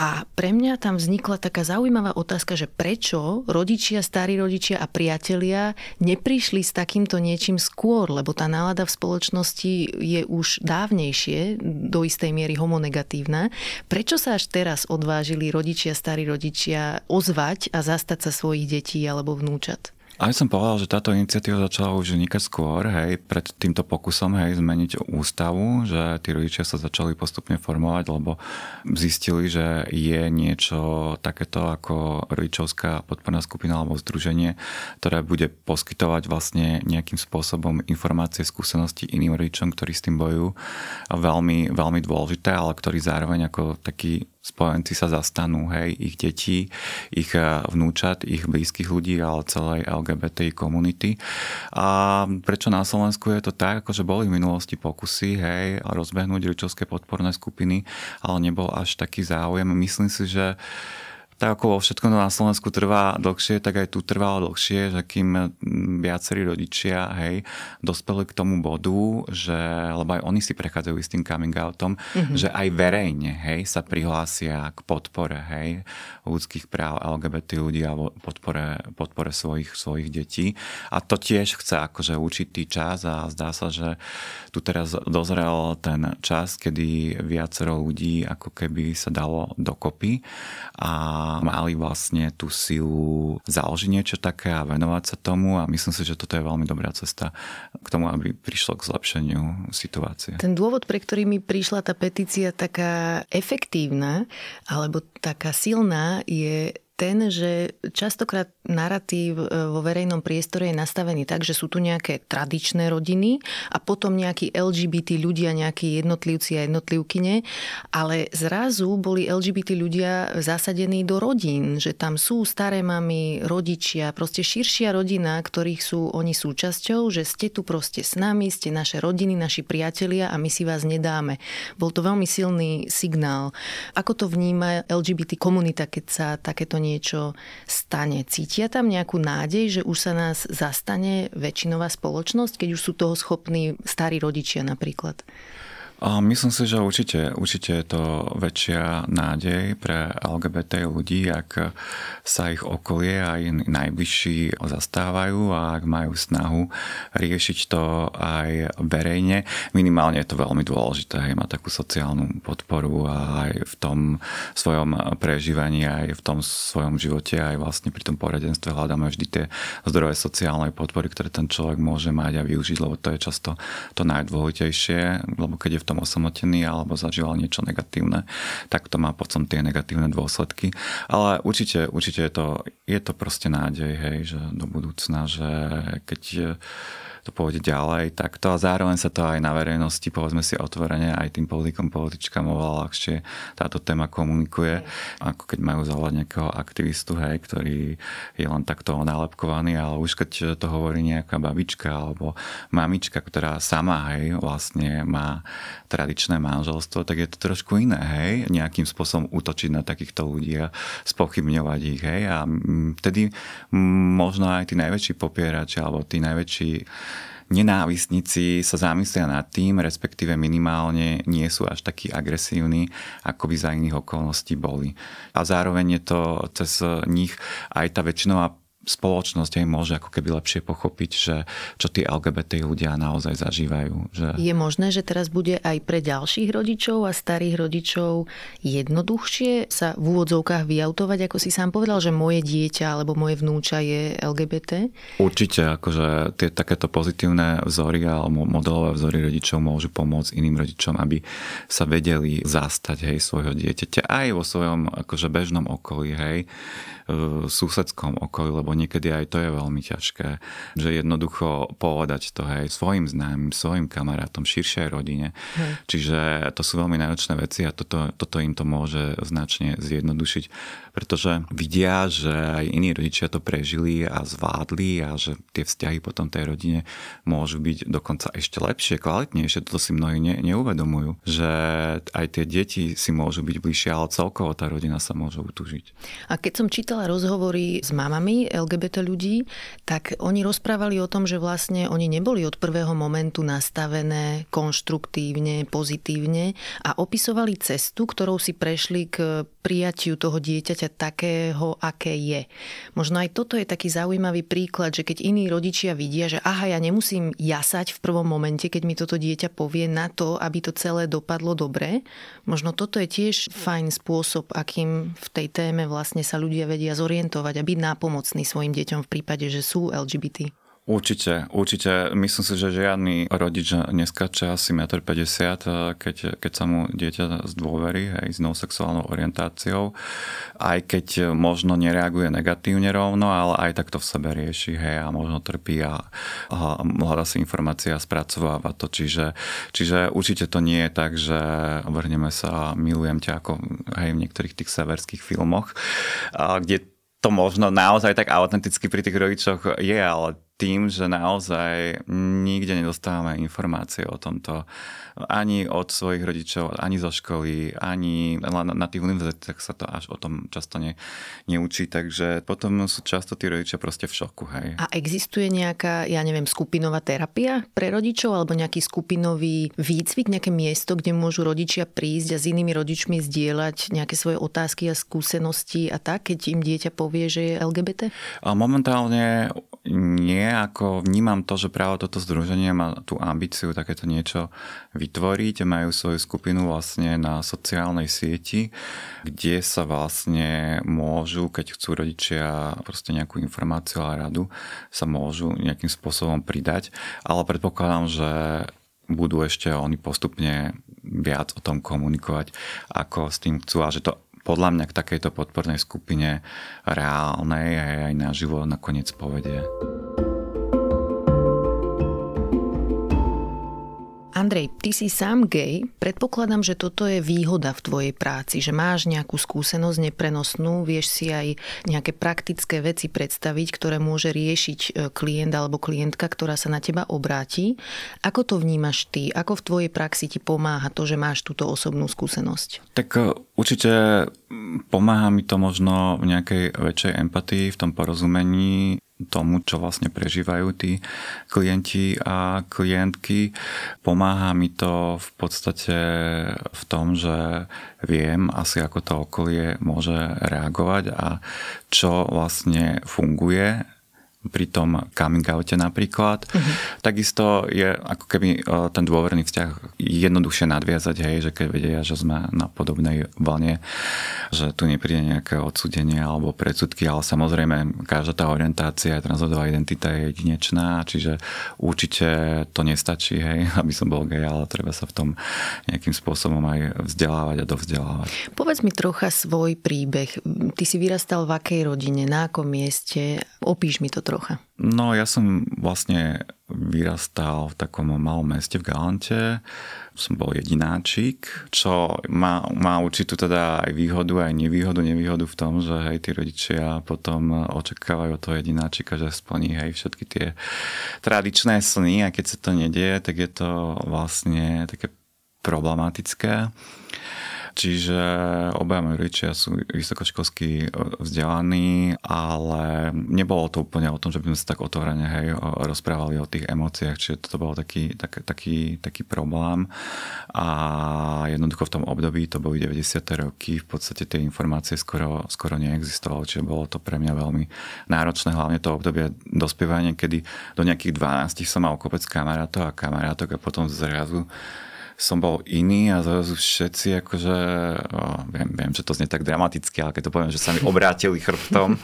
A pre mňa tam vznikla taká zaujímavá otázka, že prečo rodičia, starí rodičia a priatelia neprišli s takýmto niečím skôr, lebo tá nálada v spoločnosti je už dávnejšie, do istej miery homonegatívna. Prečo sa až teraz odvážili rodičia rodičia, starí rodičia ozvať a zastať sa svojich detí alebo vnúčat? A ja som povedal, že táto iniciatíva začala už vznikať skôr, hej, pred týmto pokusom, hej, zmeniť ústavu, že tí rodičia sa začali postupne formovať, lebo zistili, že je niečo takéto ako rodičovská podporná skupina alebo združenie, ktoré bude poskytovať vlastne nejakým spôsobom informácie, skúsenosti iným rodičom, ktorí s tým bojujú. Veľmi, veľmi dôležité, ale ktorí zároveň ako taký spojenci sa zastanú, hej, ich detí, ich vnúčat, ich blízkych ľudí, ale celej el gé bé té í komunity. A prečo na Slovensku je to tak, akože boli v minulosti pokusy, hej, rozbehnúť rodičovské podporné skupiny, ale nebol až taký záujem. Myslím si, že tak ako vo všetkom na Slovensku trvá dlhšie, tak aj tu trvalo dlhšie, že kým viacerí rodičia, hej, dospeli k tomu bodu, že, lebo aj oni si prechádzajú istým coming outom, mm-hmm. že aj verejne, hej, sa prihlásia k podpore, hej, ľudských práv el gé bé té ľudí a podpore, podpore svojich, svojich detí. A to tiež chce akože určitý čas a zdá sa, že tu teraz dozrel ten čas, kedy viacero ľudí ako keby sa dalo dokopy a mali vlastne tú silu založiť niečo také a venovať sa tomu a myslím si, že toto je veľmi dobrá cesta k tomu, aby prišlo k zlepšeniu situácie. Ten dôvod, pre ktorý mi prišla tá petícia taká efektívna alebo taká silná, je ten, že častokrát naratív vo verejnom priestore je nastavený tak, že sú tu nejaké tradičné rodiny a potom nejakí el gé bé té ľudia, nejakí jednotlivci a jednotlivkyne, ale zrazu boli el gé bé té ľudia zasadení do rodín, že tam sú staré mamy, rodičia, proste širšia rodina, ktorých sú oni súčasťou, že ste tu proste s nami, ste naše rodiny, naši priatelia a my si vás nedáme. Bol to veľmi silný signál. Ako to vníma el gé bé té komunita, keď sa takéto niečo stane? Cítia tam nejakú nádej, že už sa nás zastane väčšinová spoločnosť, keď už sú toho schopní starí rodičia napríklad? Myslím si, že určite, určite je to väčšia nádej pre el gé bé té ľudí, ak sa ich okolie aj najbližší zastávajú a ak majú snahu riešiť to aj verejne. Minimálne je to veľmi dôležité, hej, má takú sociálnu podporu a aj v tom svojom prežívaní, aj v tom svojom živote, aj vlastne pri tom poradenstve hľadáme vždy tie zdroje sociálnej podpory, ktoré ten človek môže mať a využiť, lebo to je často to najdôležitejšie, lebo keď je v tom osamotený alebo zažíval niečo negatívne, tak to má potom tie negatívne dôsledky. Ale určite, určite je to, je to proste nádej, hej, že do budúcna, že keď to pôjde ďalej, tak to a zároveň sa to aj na verejnosti, povedzme si otvorene, aj tým politikom, političkám oveľa ľahšie táto téma komunikuje, ako keď majú zavolať nejakého aktivistu, hej, ktorý je len takto nálepkovaný, ale už keď to hovorí nejaká babička alebo mamička, ktorá sama, hej, vlastne má tradičné manželstvo, tak je to trošku iné, hej, nejakým spôsobom útočiť na takýchto ľudí a spochybňovať ich, hej, a vtedy možno aj tí najväčší popierači alebo tí najväčší nenávistníci sa zamyslia nad tým, respektíve minimálne nie sú až takí agresívni, ako by za iných okolností boli. A zároveň je to cez nich aj tá väčšinová spoločnosť aj môže ako keby lepšie pochopiť, že čo tí el gé bé té ľudia naozaj zažívajú. Že... Je možné, že teraz bude aj pre ďalších rodičov a starých rodičov jednoduchšie sa v úvodzovkách vyautovať, ako si sám povedal, že moje dieťa alebo moje vnúča je el gé bé té? Určite, akože tie takéto pozitívne vzory alebo modelové vzory rodičov môžu pomôcť iným rodičom, aby sa vedeli zastať, hej, svojho dieťaťa aj vo svojom akože bežnom okolí, hej, v susedskom okolí, lebo niekedy aj to je veľmi ťažké, že jednoducho povedať to, hej, svojim známym, svojim kamarátom, širšej rodine. Hmm. Čiže to sú veľmi náročné veci a toto, toto im to môže značne zjednodušiť, pretože vidia, že aj iní rodičia to prežili a zvládli a že tie vzťahy potom tej rodine môžu byť dokonca ešte lepšie, kvalitnejšie. Toto si mnohí ne, neuvedomujú, že aj tie deti si môžu byť bližšie, ale celkovo tá rodina sa môže utúžiť. A keď som čítala rozhovory s mamami el gé bé té ľudí, tak oni rozprávali o tom, že vlastne oni neboli od prvého momentu nastavené konštruktívne, pozitívne a opisovali cestu, ktorou si prešli k prijatiu toho dieťaťa takého, aké je. Možno aj toto je taký zaujímavý príklad, že keď iní rodičia vidia, že aha, ja nemusím jasať v prvom momente, keď mi toto dieťa povie na to, aby to celé dopadlo dobre. Možno toto je tiež fajn spôsob, akým v tej téme vlastne sa ľudia vedia zorientovať a byť nápomocný svojim deťom v prípade, že sú el gé bé té. Určite, určite. Myslím si, že žiadny rodič neskáče asi jeden päťdesiat metra, keď, keď sa mu dieťa zdôverí aj s novou sexuálnou orientáciou. Aj keď možno nereaguje negatívne rovno, ale aj tak to v sebe rieši, hej, a možno trpí a, a hľadá si informácia a spracováva to. Čiže, čiže určite to nie je tak, že vrhneme sa a milujem ťa ako hej, v niektorých tých severských filmoch, a kde to možno naozaj tak autenticky pri tých rodičoch je, ale tým, že naozaj nikde nedostávame informácie o tomto. Ani od svojich rodičov, ani zo školy, ani na tých univerzitách sa to až o tom často ne, neučí, takže potom sú často tí rodičia proste v šoku. Hej. A existuje nejaká, ja neviem, skupinová terapia pre rodičov alebo nejaký skupinový výcvik, nejaké miesto, kde môžu rodičia prísť a s inými rodičmi zdieľať nejaké svoje otázky a skúsenosti a tak, keď im dieťa povie, že je el gé bé té? A momentálne nie, ako vnímam to, že práve toto združenie má tú ambíciu takéto niečo vytvoriť. Majú svoju skupinu vlastne na sociálnej sieti, kde sa vlastne môžu, keď chcú rodičia proste nejakú informáciu a radu, sa môžu nejakým spôsobom pridať. Ale predpokladám, že budú ešte oni postupne viac o tom komunikovať, ako s tým chcú, a že to podľa mňa k takejto podpornej skupine reálnej aj naživo nakoniec povedie. Andrej, ty si sám gej. Predpokladám, že toto je výhoda v tvojej práci, že máš nejakú skúsenosť neprenosnú, vieš si aj nejaké praktické veci predstaviť, ktoré môže riešiť klient alebo klientka, ktorá sa na teba obráti. Ako to vnímaš ty? Ako v tvojej praxi ti pomáha to, že máš túto osobnú skúsenosť? Tak určite pomáha mi to možno v nejakej väčšej empatii, v tom porozumení tomu, čo vlastne prežívajú tí klienti a klientky. Pomáha mi to v podstate v tom, že viem asi, ako to okolie môže reagovať a čo vlastne funguje pri tom coming oute napríklad. Uh-huh. Takisto je ako keby ten dôverný vzťah jednoduchšie nadviazať, hej, že keď vedia, že sme na podobnej vlne, že tu nepríde nejaké odsúdenie alebo predsudky, ale samozrejme každá tá orientácia, transrodová identita je jedinečná, čiže určite to nestačí, hej, aby som bol gej, ale treba sa v tom nejakým spôsobom aj vzdelávať a dovzdelávať. Povedz mi trocha svoj príbeh. Ty si vyrastal v akej rodine, na akom mieste? Opíš mi to trochu. Trocha. No ja som vlastne vyrastal v takom malom meste v Galante. Som bol jedináčik, čo má, má určitú teda aj výhodu, aj nevýhodu. Nevýhodu v tom, že hej, tí rodičia potom očakávajú od toho jedináčika, že splní hej, všetky tie tradičné sny, a keď sa to nedieje, tak je to vlastne také problematické. Čiže obaja moji rodičia sú vysokoškolsky vzdelaní, ale nebolo to úplne o tom, že by sme sa tak otvorene hej, rozprávali o tých emóciách, čiže toto bol taký, tak, taký, taký problém. A jednoducho v tom období, to boli deväťdesiate roky, v podstate tie informácie skoro, skoro neexistovali, čiže bolo to pre mňa veľmi náročné, hlavne to obdobie dospievania, kedy do nejakých dvanástich som mal kopec kamarátov a kamarátok a potom zrazu som bol iný a zrazu všetci akože, oh, viem, viem, že to znie tak dramaticky, ale keď to poviem, že sa mi obrátili chrbtom,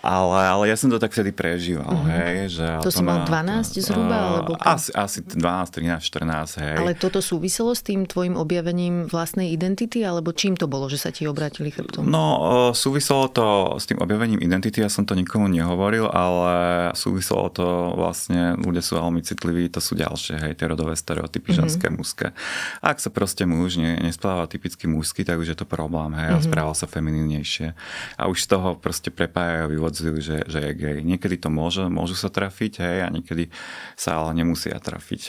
ale, ale ja som to tak vtedy prežíval, uh-huh. hej. Že to si mal dvanásť zhruba? Alebo asi, asi dvanásť, trinásť, štrnásť, hej. Ale toto súviselo s tým tvojim objavením vlastnej identity, alebo čím to bolo, že sa ti obrátili chrbtom? No, súviselo to s tým objavením identity, ja som to nikomu nehovoril, ale súviselo to vlastne, ľudia sú veľmi citliví, to sú ďalšie, hej, tie rodové stereotypy, uh-huh. ženské, mužské. Ak sa proste muž ne, nespráva typicky mužsky, tak už je to problém, hej, mm-hmm. a správa sa feminínejšie. A už z toho proste prepájajú a vyvodzujú, že, že je gej. Niekedy to môže, môžu sa trafiť, hej, a niekedy sa ale nemusia trafiť.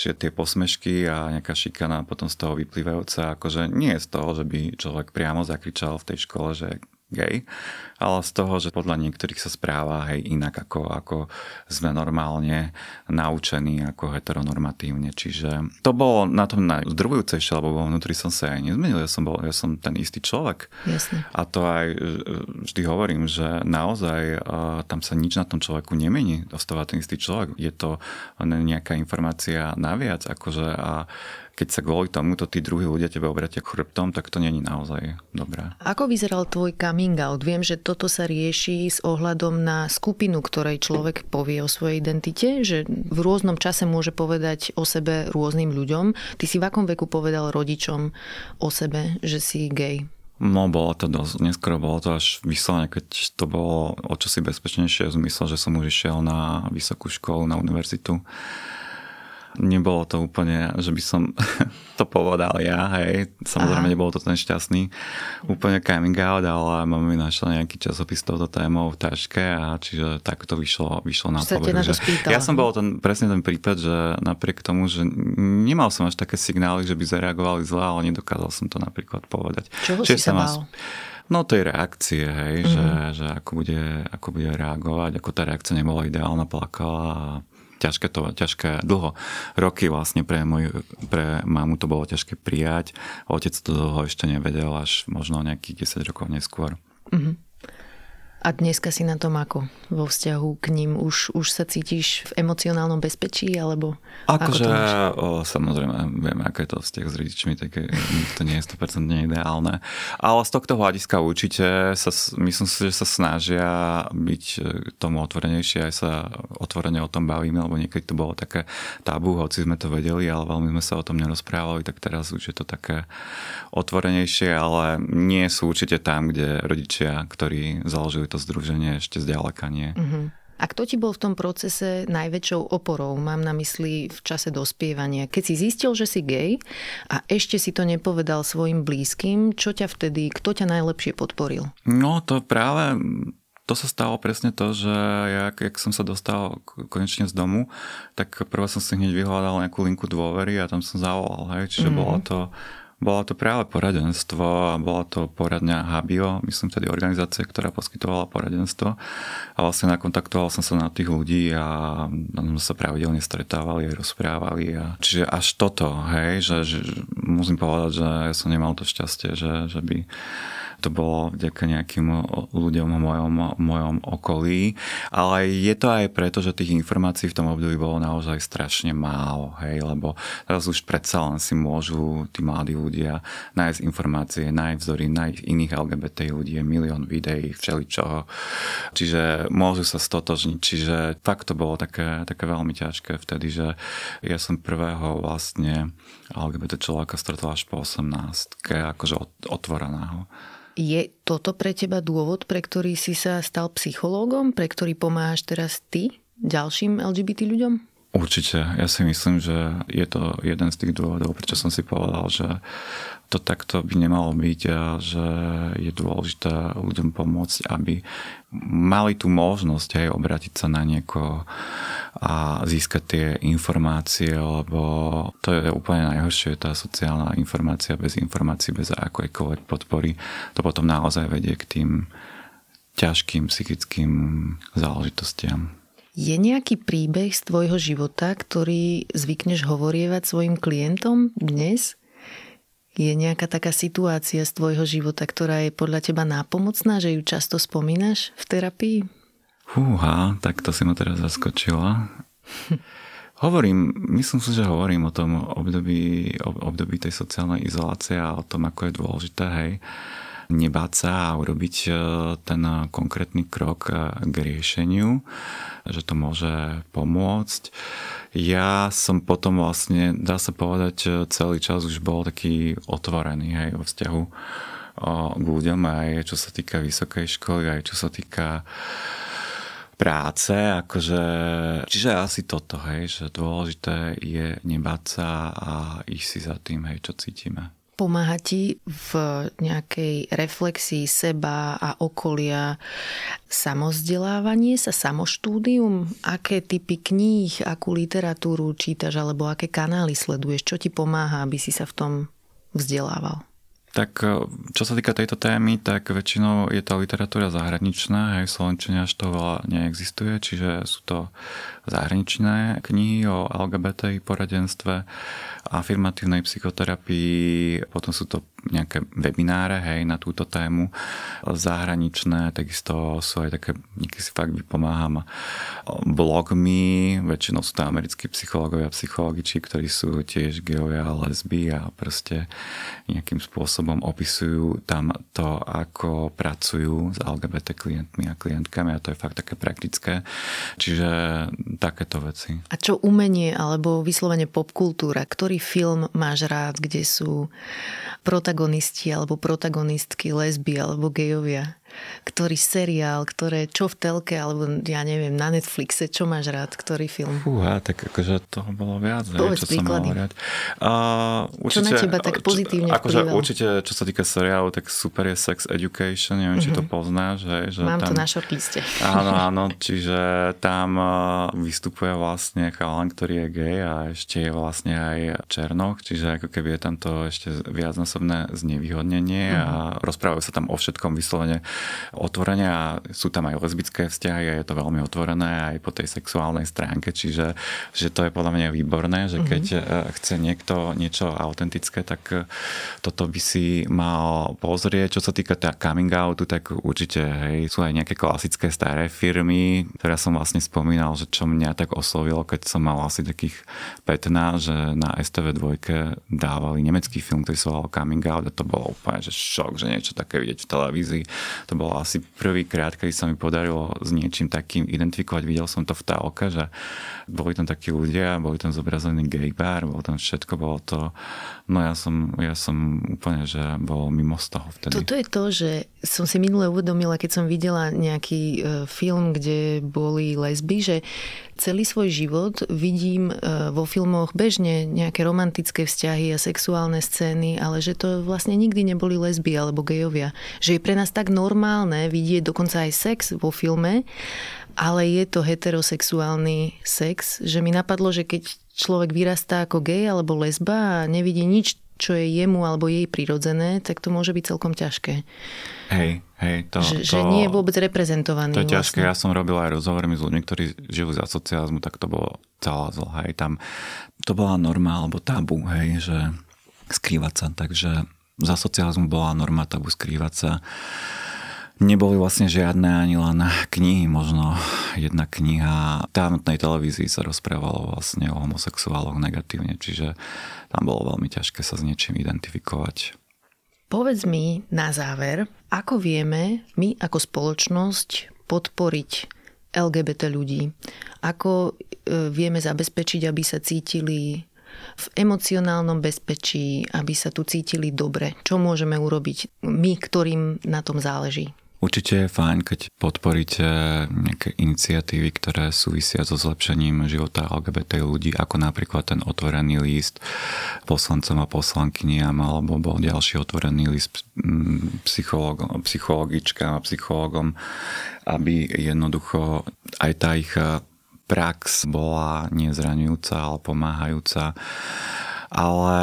Čiže tie posmešky a nejaká šikana potom z toho vyplývajúca, akože nie je z toho, že by človek priamo zakričal v tej škole, že gej, ale z toho, že podľa niektorých sa správa hej, inak ako, ako sme normálne naučení, ako heteronormatívne. Čiže to bolo na tom najdrvujúcejšie, lebo vnútri som sa aj nezmenil. Ja som, bol, ja som ten istý človek. Jasne. A to aj vždy hovorím, že naozaj tam sa nič na tom človeku nemení. Ostáva ten istý človek. Je to nejaká informácia naviac, akože a keď sa kvôli tomuto tí druhí ľudia tebe obratia chrbtom, tak to nie je naozaj dobré. Ako vyzeral tvoj coming out? Viem, že toto sa rieši s ohľadom na skupinu, ktorej človek povie o svojej identite, že v rôznom čase môže povedať o sebe rôznym ľuďom. Ty si v akom veku povedal rodičom o sebe, že si gay? No, bolo to dosť, neskoro bolo to až vyslovene, keď to bolo o čosi bezpečnejšie v zmysle, že som už išiel na vysokú školu, na univerzitu. Nebolo to úplne, že by som to povedal ja, hej. Samozrejme, Aha. nebolo to ten šťastný úplne coming out, ale mami našla nejaký časopis s touto témou v taške a čiže tak to vyšlo, vyšlo na povrch. Ja som bol ten, presne ten prípad, že napriek tomu, že nemal som až také signály, že by zareagovali zle, ale nedokázal som to napríklad povedať. Čoho čiže si sa mal? No tej reakcie, hej, mm-hmm. že, že ako, bude, ako bude reagovať, ako tá reakcia nebola ideálna, plakala a ťažké to, ťažké dlho. Roky vlastne pre moju, pre mamu to bolo ťažké prijať. Otec to dlho ešte nevedel, až možno nejakých desať rokov neskôr. Uh-huh. A dneska si na tom ako? Vo vzťahu k ním už, už sa cítiš v emocionálnom bezpečí? Alebo ako, ako že, o, samozrejme, vieme, ako je to vzťah s rodičmi, tak to nie je sto percent ideálne. Ale z tohto hľadiska určite sa, myslím si, že sa snažia byť tomu otvorenejšie, aj sa otvorene o tom bavíme, lebo niekedy to bolo také tabu, hoci sme to vedeli, ale veľmi sme sa o tom nerozprávali, tak teraz už je to také otvorenejšie, ale nie sú určite tam, kde rodičia, ktorí založili to združenie, ešte zďaleka nie. Uh-huh. A kto ti bol v tom procese najväčšou oporou? Mám na mysli v čase dospievania. Keď si zistil, že si gej a ešte si to nepovedal svojim blízkym, čo ťa vtedy, kto ťa najlepšie podporil? No to práve, to sa stalo presne to, že ja, jak som sa dostal konečne z domu, tak prvé som si hneď vyhľadal nejakú linku dôvery a tam som zavolal. Hej? Čiže uh-huh. bolo to Bolo to práve poradenstvo a bola to poradňa Habio, myslím tedy organizácia, ktorá poskytovala poradenstvo. A vlastne nakontaktoval som sa na tých ľudí a sme sa pravidelne stretávali a rozprávali. A... Čiže až toto, hej, že, že musím povedať, že ja som nemal to šťastie, že, že by to bolo vďaka nejakým ľuďom v mojom, mojom okolí. Ale je to aj preto, že tých informácií v tom období bolo naozaj strašne málo, hej, lebo teraz už predsa len si môžu tí mladí ľudia ľudia, nájsť informácie, nájsť vzory, nájsť iných el gé bé té ľudí, milión videí, všeličoho. Čiže môžu sa stotožniť. Čiže tak to bolo také, také veľmi ťažké vtedy, že ja som prvého vlastne el gé bé té človeka stretol až po osemnástke, akože otvoreného. Je toto pre teba dôvod, pre ktorý si sa stal psychológom, pre ktorý pomáhaš teraz ty ďalším el gé bé té ľuďom? Určite. Ja si myslím, že je to jeden z tých dôvodov, prečo som si povedal, že to takto by nemalo byť a že je dôležité ľuďom pomôcť, aby mali tú možnosť, hej, obrátiť sa na niekoho a získať tie informácie, lebo to je úplne najhoršie, tá sociálna informácia bez informácií, bez akejkoľvek podpory. To potom naozaj vedie k tým ťažkým psychickým záležitostiam. Je nejaký príbeh z tvojho života, ktorý zvykneš hovorievať svojim klientom dnes? Je nejaká taká situácia z tvojho života, ktorá je podľa teba nápomocná, že ju často spomínaš v terapii? Húha, tak to si ma teraz zaskočila. Hovorím, myslím si, že hovorím o tom období, období tej sociálnej izolácie a o tom, ako je dôležité, hej, nebáť sa a urobiť ten konkrétny krok k riešeniu, že to môže pomôcť. Ja som potom vlastne, dá sa povedať, celý čas už bol taký otvorený, hej, vo vzťahu k ľuďom, aj čo sa týka vysokej školy, aj čo sa týka práce, akože... Čiže asi toto, hej, že dôležité je nebáť sa a ísť si za tým, hej, čo cítime. Pomáha ti v nejakej reflexii seba a okolia samozdelávanie sa, samoštúdium? Aké typy kníh, akú literatúru čítaš alebo aké kanály sleduješ? Čo ti pomáha, aby si sa v tom vzdelával? Tak čo sa týka tejto témy, tak väčšinou je tá literatúra zahraničná, aj v slovenčine až to veľa neexistuje, čiže sú to zahraničné knihy o el gé bé té poradenstve afirmatívnej psychoterapii, potom sú to nejaké webináre, hej, na túto tému zahraničné, takisto sú aj také, niekedy si fakt vypomáham blogmi, väčšinou sú to americkí psychológovia a psychologiči, ktorí sú tiež gejovia a lesby a proste nejakým spôsobom opisujú tam to, ako pracujú s el gé bé té klientmi a klientkami, a to je fakt také praktické, čiže takéto veci. A čo umenie alebo vyslovene popkultúra, ktorý film máš rád, kde sú protagonisti alebo protagonistky lesby alebo gejovia? Ktorý seriál, ktoré, čo v telke alebo ja neviem, na Netflixe, čo máš rád, ktorý film? Fúha, tak akože toho bolo viac, povedz, čo príklady. Som mal rád. Uh, určite, čo na teba tak pozitívne vplyvalo? Akože určite, čo sa týka seriálu, tak super je Sex Education, neviem, uh-huh. či to poznáš. Že, že Mám tam, to na shortliste. Áno, áno, čiže tam vystupuje vlastne chalan, ktorý je gej a ešte je vlastne aj černoch, čiže ako keby je tam to ešte viacnásobné znevýhodnenie uh-huh. a rozprávajú sa tam o všetkom vyslovene otvorenia a sú tam aj lesbické vzťahy a je to veľmi otvorené aj po tej sexuálnej stránke, čiže že to je podľa mňa výborné, že keď mm-hmm. chce niekto niečo autentické, tak toto by si mal pozrieť. Čo sa týka tá coming outu, tak určite hej, sú aj nejaké klasické staré firmy, ktoré som vlastne spomínal, že čo mňa tak oslovilo, keď som mal asi takých pätnásť, že na es té vé dva dávali nemecký film, ktorý sa volal Coming Out, a to bolo úplne že šok, že niečo také vidieť v televízii. To bolo asi prvýkrát, keď sa mi podarilo s niečím takým identifikovať. Videl som to v tálke, že boli tam takí ľudia, boli tam zobrazený gay bar, bolo tam všetko, bolo to... No ja som, ja som úplne, že bol mimo z toho vtedy. Toto je to, že som si minule uvedomila, keď som videla nejaký film, kde boli lesby, že celý svoj život vidím vo filmoch bežne nejaké romantické vzťahy a sexuálne scény, ale že to vlastne nikdy neboli lesby alebo gejovia. Že je pre nás tak normálne vidieť dokonca aj sex vo filme, ale je to heterosexuálny sex, že mi napadlo, že keď človek vyrastá ako gej alebo lesba a nevidí nič, čo je jemu alebo jej prirodzené, tak to môže byť celkom ťažké. Hej, hej. To, že, to, že nie je vôbec reprezentovaný. To je ťažké. Vlastne. Ja som robil aj rozhovormi s ľuďmi, ktorí žili z asociázmu, tak to bolo celá zlá. Hej, tam to bola norma alebo tabu, hej, že skrývať sa. Takže z asociázmu bola norma tabu skrývať sa. Neboli vlastne žiadne ani len knihy, možno jedna kniha. Tá v tej televízii sa rozprávalo vlastne o homosexuáloch negatívne, čiže tam bolo veľmi ťažké sa s niečím identifikovať. Povedz mi na záver, ako vieme my ako spoločnosť podporiť el gé bé té ľudí? Ako vieme zabezpečiť, aby sa cítili v emocionálnom bezpečí, aby sa tu cítili dobre? Čo môžeme urobiť my, ktorým na tom záleží? Určite je fajn, keď podporíte nejaké iniciatívy, ktoré súvisia so zlepšením života el gé bé té ľudí, ako napríklad ten otvorený list poslancom a poslankyniam, alebo bol ďalší otvorený list psychológom, psychologičkám a psychológom, aby jednoducho aj tá ich prax bola nezraňujúca, ale pomáhajúca. Ale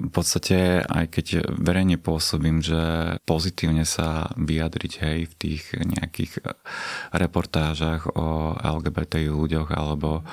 v podstate, aj keď verejne pôsobím, že pozitívne sa vyjadriť, hej, v tých nejakých reportážach o el gé bé té ľuďoch alebo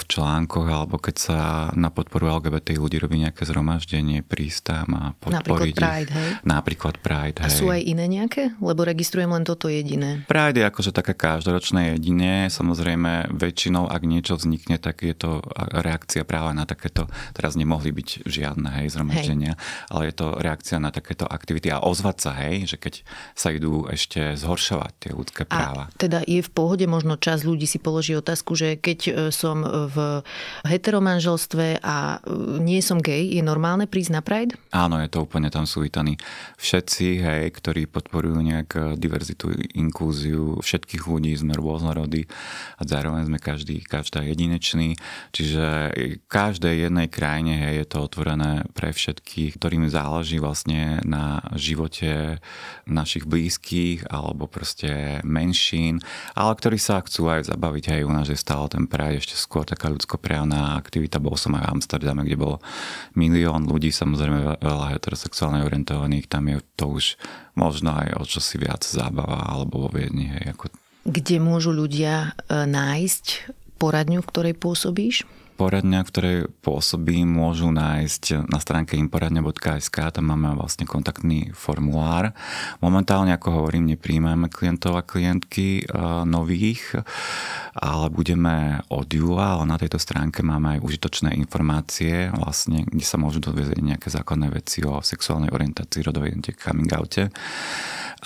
v článkoch, alebo keď sa na podporu el gé bé té ľudí robí nejaké zhromaždenie, prístam a podporiť. Napríklad Pride, hej? Napríklad Pride, hej. A sú aj iné nejaké? Lebo registrujem len toto jediné. Pride je akože také každoročné jedine. Samozrejme, väčšinou, ak niečo vznikne, tak je to reakcia práve na takéto, teraz nemohli byť žiadne, hej, zhromaždenia, hej. Ale je to reakcia na takéto aktivity a ozvať sa, hej, že keď sa idú ešte zhoršovať tie ľudské práva. A teda je v pohode, možno časť ľudí si položí otázku, že keď som v heteromanželstve a nie som gej, je normálne prísť na Pride? Áno, je to úplne, tam sú vítaní všetci, hej, ktorí podporujú nejak diverzitu, inkluziu všetkých ľudí, sme rôznorodí a zároveň sme každý, každá jedinečný, čiže každej jednej krajine, hej, je to otvorené pre všetkých, ktorým záleží vlastne na živote našich blízkych alebo proste menšín, ale ktorí sa chcú aj zabaviť. Hej, u nás je stále ten Pride ešte skôr taká ľudskoprávna aktivita. Bol som aj v Amsterdame, kde bolo milión ľudí, samozrejme veľa heterosexuálne orientovaných. Tam je to už možno aj o čosi viac zábava, alebo vo Viedni. Hej, ako... Kde môžu ľudia nájsť poradňu, v ktorej pôsobíš? poradňa, v ktorej pôsobí, môžu nájsť na stránke imporadňa bodka es ká, tam máme vlastne kontaktný formulár. Momentálne, ako hovorím, nepríjmame klientov a klientky nových, ale budeme od júla, ale na tejto stránke máme aj užitočné informácie, vlastne, kde sa môžu dozvedieť nejaké základné veci o sexuálnej orientácii, rodovej identite, coming oute.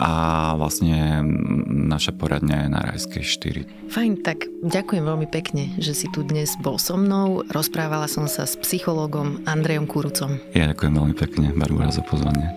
A vlastne naša poradňa je na Rajskej štyri. Fajn, tak ďakujem veľmi pekne, že si tu dnes bol so mnou. Rozprávala som sa s psychológom Andrejom Kurucom. Ja ďakujem veľmi pekne, Barbora, za pozvanie.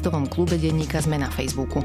podcastovom klube denníka Sme na Facebooku.